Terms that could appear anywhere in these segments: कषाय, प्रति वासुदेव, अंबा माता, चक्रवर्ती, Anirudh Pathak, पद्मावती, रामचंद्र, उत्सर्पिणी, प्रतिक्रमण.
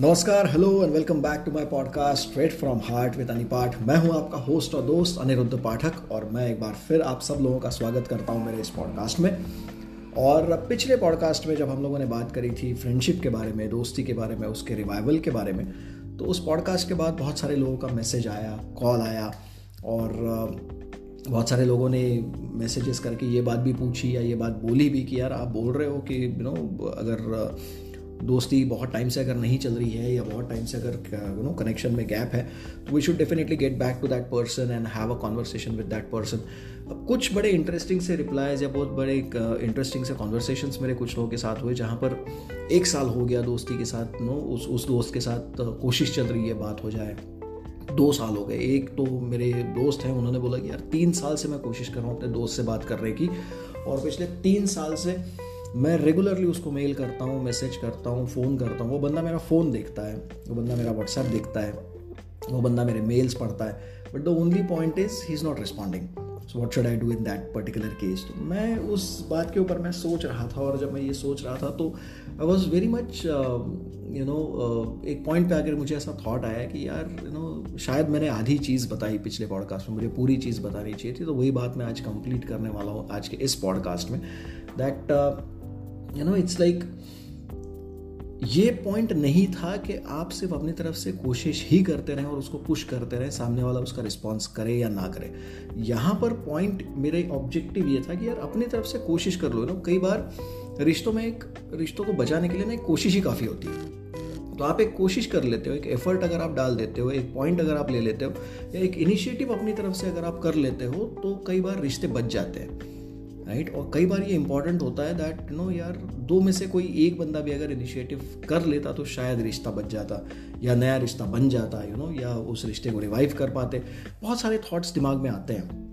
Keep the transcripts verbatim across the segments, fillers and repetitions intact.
नमस्कार, hello and welcome back to my podcast straight from heart with Anipath. मैं हूं आपका होस्ट और दोस्त अनिरुद्ध पाठक और मैं एक बार फिर आप सब लोगों का स्वागत करता हूं मेरे इस पॉडकास्ट में। और पिछले पॉडकास्ट में जब हम लोगों ने बात करी थी फ्रेंडशिप के बारे में, दोस्ती के बारे में, उसके रिवाइवल के बारे में, तो उस पॉडकास्ट के बाद बहुत सारे लोगों का मैसेज आया, कॉल आया और बहुत सारे लोगों ने मैसेजेस करके ये बात भी पूछी या ये बात बोली भी कि यार आप बोल रहे हो कि यू नो अगर दोस्ती बहुत टाइम से अगर नहीं चल रही है या बहुत टाइम से अगर यू नो कनेक्शन में गैप है तो we should definitely get back to that person and have a conversation with that person. अब कुछ बड़े इंटरेस्टिंग से रिप्लाईज या बहुत बड़े इंटरेस्टिंग से कॉन्वर्सेशंस मेरे कुछ लोगों के साथ हुए जहाँ पर एक साल हो गया दोस्ती के साथ, नो उस उस दोस्त के साथ कोशिश चल रही है बात हो जाए, दो साल हो गए। एक तो मेरे दोस्त हैं, उन्होंने बोला कि यार तीन साल से मैं कोशिश कर रहा हूँ अपने दोस्त से बात करने की और पिछले तीन साल से मैं रेगुलरली उसको मेल करता हूँ, मैसेज करता हूँ, फ़ोन करता हूँ, वो बंदा मेरा फ़ोन देखता है, वो बंदा मेरा व्हाट्सएप देखता है, वो बंदा मेरे मेल्स पढ़ता है, but the only point is he is not responding. So what should I do in that particular case. तो मैं उस बात के ऊपर मैं सोच रहा था और जब मैं ये सोच रहा था तो I was very much you know एक पॉइंट पे आकर मुझे ऐसा थॉट आया कि यार यू you नो know, शायद मैंने आधी चीज़ बताई पिछले पॉडकास्ट में, मुझे पूरी चीज़ बतानी चाहिए थी। तो वही बात मैं आज कंप्लीट करने वाला हूँ आज के इस पॉडकास्ट में, that you know it's like ये पॉइंट नहीं था कि आप सिर्फ अपनी तरफ से कोशिश ही करते रहें और उसको पुश करते रहें, सामने वाला उसका रिस्पॉन्स करे या ना करे। यहाँ पर पॉइंट मेरे ऑब्जेक्टिव ये था कि यार अपनी तरफ से कोशिश कर लो। ना कई बार रिश्तों में एक रिश्तों को बचाने के लिए ना एक कोशिश ही काफ़ी होती है। तो आप एक कोशिश कर लेते हो, एक एफर्ट अगर आप डाल देते हो, एक पॉइंट अगर आप ले लेते हो या एक इनिशिएटिव अपनी तरफ से अगर आप कर लेते हो तो कई बार रिश्ते बच जाते हैं, राइट। और कई बार ये इंपॉर्टेंट होता है दैट नो यार दो में से कोई एक बंदा भी अगर इनिशिएटिव कर लेता तो शायद रिश्ता बच जाता या नया रिश्ता बन जाता, यू नो, या उस रिश्ते को रिवाइव कर पाते। बहुत सारे थॉट्स दिमाग में आते हैं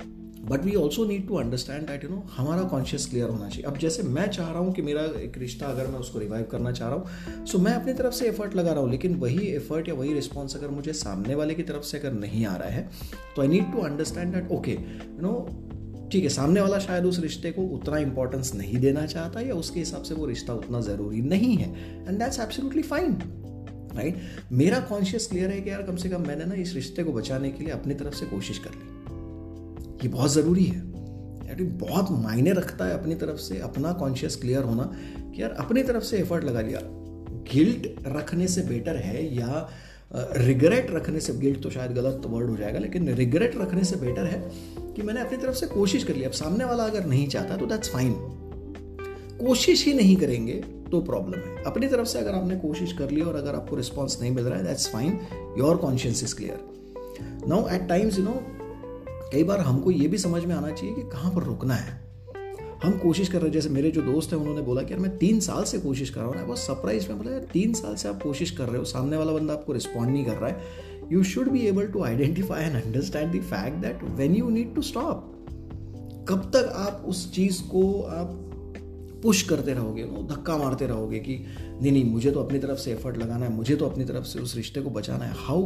but we also need to understand that you know हमारा कॉन्शियस क्लियर होना चाहिए। अब जैसे मैं चाह रहा हूँ कि मेरा एक रिश्ता अगर मैं उसको रिवाइव करना चाह रहा हूँ सो मैं अपनी तरफ से एफर्ट लगा रहा हूँ, लेकिन वही एफर्ट या वही रिस्पॉन्स अगर मुझे सामने वाले की तरफ से अगर नहीं आ रहा है तो I need to understand that okay you know ठीक है, सामने वाला शायद उस रिश्ते को उतना इंपॉर्टेंस नहीं देना चाहता या उसके हिसाब से वो रिश्ता उतना ज़रूरी नहीं है and that's absolutely fine, right. मेरा कॉन्शियस क्लियर है कि यार कम से कम मैंने ना इस रिश्ते को बचाने के लिए अपनी तरफ से कोशिश कर ली, ये बहुत ज़रूरी है। बहुत मायने रखता है अपनी तरफ से अपना कॉन्शियस क्लियर होना कि यार अपनी तरफ से एफर्ट लगा लिया। गिल्ट रखने से बेटर है या रिग्रेट uh, रखने से, गिल्ट तो शायद गलत वर्ड हो जाएगा, लेकिन रिग्रेट रखने से बेटर है कि मैंने अपनी तरफ से कोशिश कर ली। अब सामने वाला अगर नहीं चाहता तो दैट्स फाइन, कोशिश ही नहीं करेंगे तो प्रॉब्लम है। अपनी तरफ से अगर आपने कोशिश कर ली और अगर आपको रिस्पॉन्स नहीं मिल रहा है that's fine, your conscience is clear. Now at times you know कई बार हमको ये भी समझ में आना चाहिए कि कहाँ पर रुकना है। हम कोशिश कर रहे हैं, जैसे मेरे जो दोस्त हैं उन्होंने बोला कि यार मैं तीन साल से कोशिश कर रहा हूँ। बहुत सरप्राइज में बोला यार तीन साल से आप कोशिश कर रहे हो, सामने वाला बंदा आपको रिस्पॉन्ड नहीं कर रहा है। You should be able to identify and understand the fact that when you need to stop. कब तक आप उस चीज़ को आप पुश करते रहोगे, धक्का मारते रहोगे कि नहीं नहीं मुझे तो अपनी तरफ से एफर्ट लगाना है, मुझे तो अपनी तरफ से उस रिश्ते को बचाना है। हाउ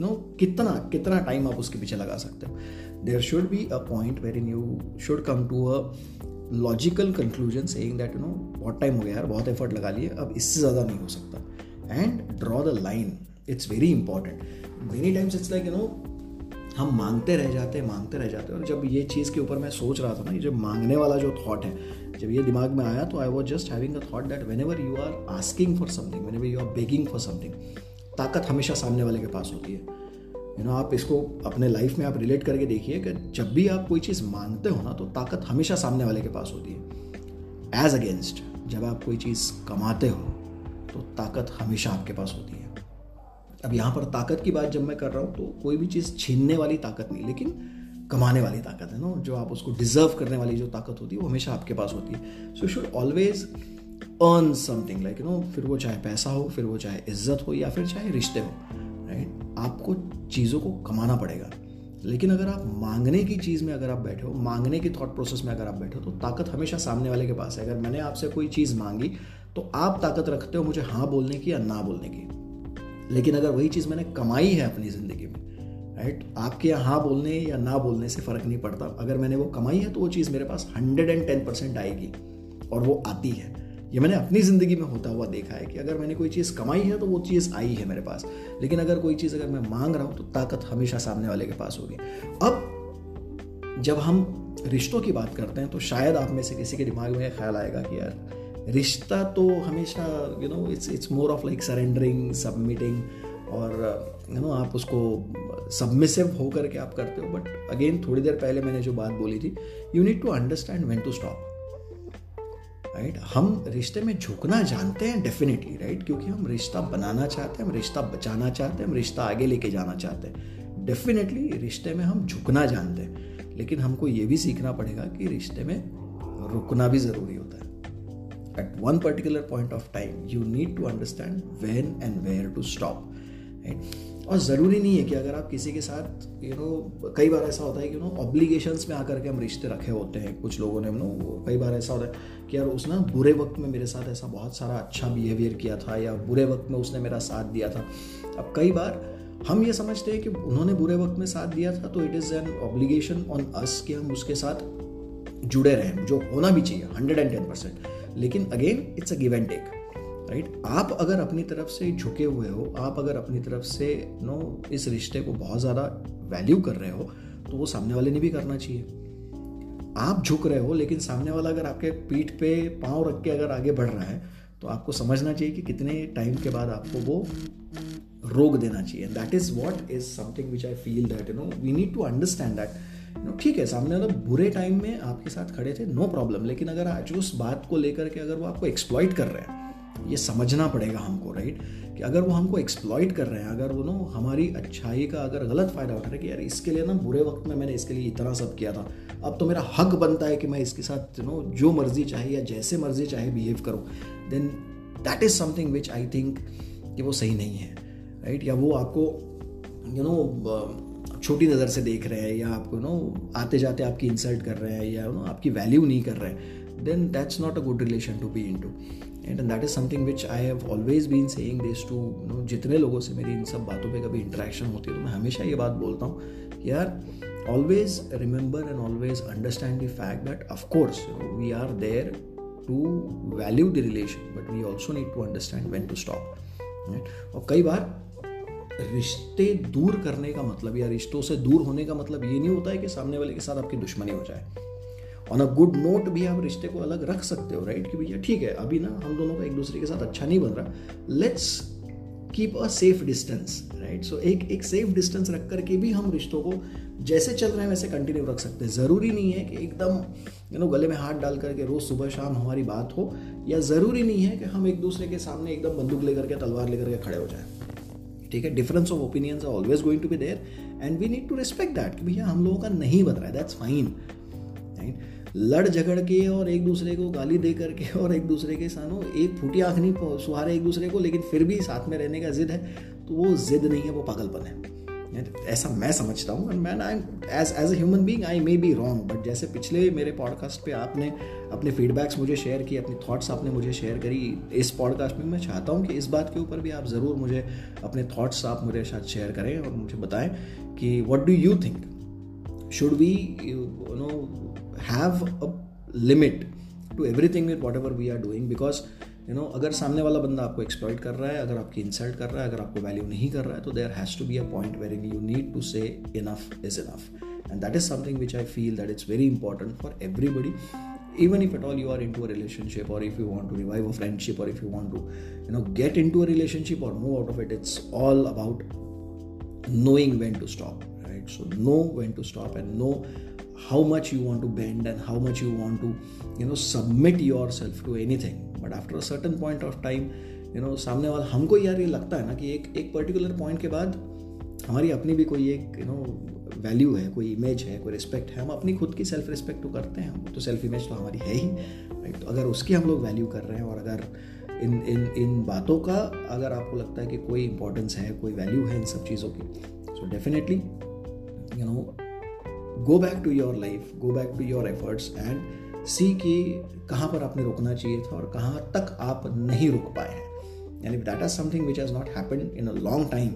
नो कितना कितना टाइम आप उसके पीछे लगा सकते हो। There should be a point wherein you should come to a logical conclusion saying that you know बहुत टाइम हो गया यार, बहुत एफर्ट लगा लिए, अब इससे ज़्यादा नहीं हो सकता, and draw the line. It's very important. Many times it's like you know हम मांगते रह जाते हैं मांगते रह जाते हैं और जब ये चीज़ के ऊपर मैं सोच रहा था ना, जब मांगने वाला जो थॉट है जब ये दिमाग में आया तो I was just having a thought that whenever you are asking for something, whenever you are begging for something, ताकत हमेशा सामने वाले के पास होती है। यू नो आप इसको अपने लाइफ में आप रिलेट करके देखिए कि जब भी आप कोई चीज़ मांगते हो ना तो ताकत हमेशा सामने वाले के पास होती है, एज अगेंस्ट जब आप कोई चीज़ कमाते हो तो ताकत हमेशा आपके पास होती है। अब यहाँ पर ताकत की बात जब मैं कर रहा हूँ तो कोई भी चीज़ छीनने वाली ताकत नहीं, लेकिन कमाने वाली ताकत है ना, जो आप उसको डिजर्व करने वाली जो ताकत होती है वो हमेशा आपके पास होती है। So you should always earn something like you know, फिर वो चाहे पैसा हो, फिर वो चाहे इज्जत हो या फिर चाहे रिश्ते हो, राइट। आपको चीज़ों को कमाना पड़ेगा, लेकिन अगर आप मांगने की चीज़ में अगर आप बैठे हो, मांगने की थॉट प्रोसेस में अगर आप बैठे हो तो ताकत हमेशा सामने वाले के पास है। अगर मैंने आपसे कोई चीज़ मांगी तो आप ताकत रखते हो मुझे हाँ बोलने की या ना बोलने की, लेकिन अगर वही चीज़ मैंने कमाई है अपनी ज़िंदगी में, राइट, आपके यहाँ बोलने या ना बोलने से फ़र्क नहीं पड़ता। अगर मैंने वो कमाई है तो वो चीज़ मेरे पास हंड्रेड एंड टेन परसेंट आएगी और वो आती है। ये मैंने अपनी ज़िंदगी में होता हुआ देखा है कि अगर मैंने कोई चीज़ कमाई है तो वो चीज़ आई है मेरे पास, लेकिन अगर कोई चीज़ अगर मैं मांग रहा हूँ तो ताकत हमेशा सामने वाले के पास होगी। अब जब हम रिश्तों की बात करते हैं तो शायद आप में से किसी के दिमाग में ख्याल आएगा कि यार रिश्ता तो हमेशा you know it's it's more of like surrendering, submitting, और यू नो आप उसको सबमिसिव हो करके आप करते हो। बट अगेन थोड़ी देर पहले मैंने जो बात बोली थी, you need to understand when to stop, right. हम रिश्ते में झुकना जानते हैं डेफिनेटली, राइट, क्योंकि हम रिश्ता बनाना चाहते हैं, हम रिश्ता बचाना चाहते हैं, हम रिश्ता आगे लेके जाना चाहते हैं। डेफिनेटली रिश्ते में हम झुकना जानते हैं, लेकिन हमको ये भी सीखना पड़ेगा कि रिश्ते में रुकना भी ज़रूरी होता है। At one particular point of time you need to understand when and where to stop, right. और ज़रूरी नहीं है कि अगर आप किसी के साथ यू नो, कई बार ऐसा होता है कि यू नो ऑब्लिगेशंस में आकर के हम रिश्ते रखे होते हैं। कुछ लोगों ने नो कई बार ऐसा होता है कि यार उसने बुरे वक्त में मेरे साथ ऐसा बहुत सारा अच्छा बिहेवियर किया था, या बुरे वक्त में उसने मेरा साथ दिया था। अब कई बार हम ये समझते हैं कि उन्होंने बुरे वक्त में साथ दिया था तो it is an obligation on us कि हम उसके साथ जुड़े रहें, जो होना भी चाहिए हंड्रेड एंड टेन परसेंट। लेकिन again it's a give and take, right. आप अगर अपनी तरफ से झुके हुए हो, आप अगर अपनी तरफ से नो इस रिश्ते को बहुत ज़्यादा वैल्यू कर रहे हो, तो वो सामने वाले ने भी करना चाहिए। आप झुक रहे हो लेकिन सामने वाला अगर आपके पीठ पे पाँव रख के अगर आगे बढ़ रहा है तो आपको समझना चाहिए कि कितने टाइम के बाद आपको वो रोक देना चाहिए। That is what is something which I feel that you know we need to understand that you know ठीक है, सामने वाला बुरे टाइम में आपके साथ खड़े थे, नो प्रॉब्लम, लेकिन अगर आज उस बात को लेकर के अगर वो आपको एक्सप्लॉइट कर रहे हैं, ये समझना पड़ेगा हमको, राइट, कि अगर वो हमको एक्सप्लॉइट कर रहे हैं, अगर वो नो हमारी अच्छाई का अगर गलत फ़ायदा उठा रहे कि यार इसके लिए ना बुरे वक्त में मैंने इसके लिए इतना सब किया था, अब तो मेरा हक बनता है कि मैं इसके साथ यू नो जो मर्जी चाहे या जैसे मर्जी चाहे बिहेव करूँ, then that is something which I think कि वो सही नहीं है, राइट। या वो आपको यू नो छोटी नज़र से देख रहे हैं, या आपको नो आते जाते आपकी इंसल्ट कर रहे हैं, या नो आपकी वैल्यू नहीं कर रहे हैं, then that's not a good relation to be in to. And and that is something which I have always been saying this to no जितने लोगों से मेरी इन सब बातों पे कभी इंटरेक्शन होती है तो मैं हमेशा ये बात बोलता हूँ कि यार always remember and always understand the fact that of course we are there to value the relation, but we also need to understand when to stop, right. और कई बार रिश्ते दूर करने का मतलब या रिश्तों से दूर होने का मतलब ये नहीं होता है कि सामने वाले के साथ आपकी दुश्मनी हो जाए। ऑन अ गुड नोट भी आप रिश्ते को अलग रख सकते हो, राइट, कि भैया ठीक है अभी ना हम दोनों का एक दूसरे के साथ अच्छा नहीं बन रहा, let's keep a safe distance, right. So एक एक सेफ डिस्टेंस रख करके भी हम रिश्तों को जैसे चल रहे हैं वैसे कंटिन्यू रख सकते हैं। ज़रूरी नहीं है कि एकदम यू नो गले में हाथ डाल करके रोज़ सुबह शाम हमारी बात हो, या ज़रूरी नहीं है कि हम एक दूसरे के सामने एकदम बंदूक लेकर के तलवार लेकर के खड़े हो जाएं, ठीक है। Difference of opinions are always going to be there and we need to respect that कि भैया हम लोगों का नहीं बन रहा है, दैट्स फाइन, राइट। लड़ झगड़ के और एक दूसरे को गाली दे करके और एक दूसरे के सानो एक फूटी आँख नहीं सुहारे एक दूसरे को, लेकिन फिर भी साथ में रहने का जिद है, तो वो जिद नहीं है, वो पागलपन है, ऐसा मैं समझता हूँ। And man I am as as a human being I may be wrong, but जैसे पिछले मेरे पॉडकास्ट पे आपने अपने फीडबैक्स मुझे शेयर किए, अपनी थॉट्स आपने मुझे शेयर करी, इस पॉडकास्ट में मैं चाहता हूँ कि इस बात के ऊपर भी आप ज़रूर मुझे अपने थॉट्स आप मेरे साथ शेयर करें और मुझे बताएं कि what do you think, should we you know have a limit to everything with whatever we are doing, because you know अगर सामने वाला बंदा आपको एक्सप्लॉइट कर रहा है, अगर आपकी इंसल्ट कर रहा है, अगर आपको वैल्यू नहीं कर रहा है, तो there has to be a point where you need to say enough is enough, and that is something which I feel that it's very important for everybody, even if at all you are into a relationship और if you want to revive a friendship और if you want to you know get into a relationship और move out of it, it's all about knowing when to stop, right. So know when to stop and know how much you want to bend and how much you want to you know submit yourself to anything, but after a certain point of time you know सामने वाला हमको यार ये लगता है ना कि एक एक पर्टिकुलर पॉइंट के बाद हमारी अपनी भी कोई एक you know वैल्यू है, कोई इमेज है, कोई रिस्पेक्ट है, हम अपनी खुद की सेल्फ रिस्पेक्ट तो करते हैं, हम तो सेल्फ इमेज तो हमारी है ही, राइट। तो अगर उसकी हम लोग वैल्यू कर रहे हैं और अगर इन इन इन बातों का अगर आपको लगता है कि कोई इंपॉर्टेंस है, कोई वैल्यू है इन सब चीज़ों की, so definitely you know go back to your life, go back to your efforts and see कि कहाँ पर आपने रुकना चाहिए था और कहाँ तक आप नहीं रुक पाए हैं, यानी that is something which has not happened in a long time.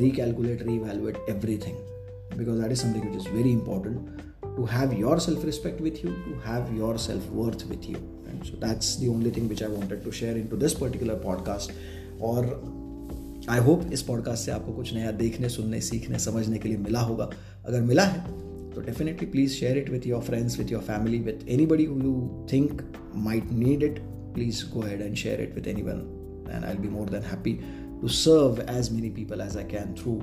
Recalculate, re-evaluate everything, because that is something which is very important to have your self-respect with you, to have your self-worth with you. And so that's the only thing which I wanted to share into this particular podcast. और I hope इस podcast से आपको कुछ नया देखने, सुनने, सीखने, समझने के लिए मिला होगा. अगर मिला है तो definitely please share it with your friends, with your family, with anybody who you think might need it. Please go ahead and share it with anyone and I'll be more than happy to serve as many people as I can through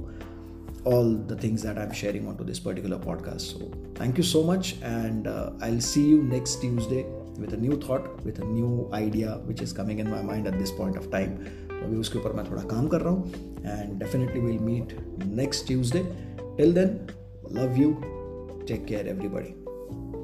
all the things that I'm sharing onto this particular podcast. So thank you so much, and uh, I'll see you next Tuesday with a new thought, with a new idea which is coming in my mind at this point of time. So abhi uske upar main thoda kaam kar raha hu, and definitely we'll meet next Tuesday. Till then, love you, take care everybody.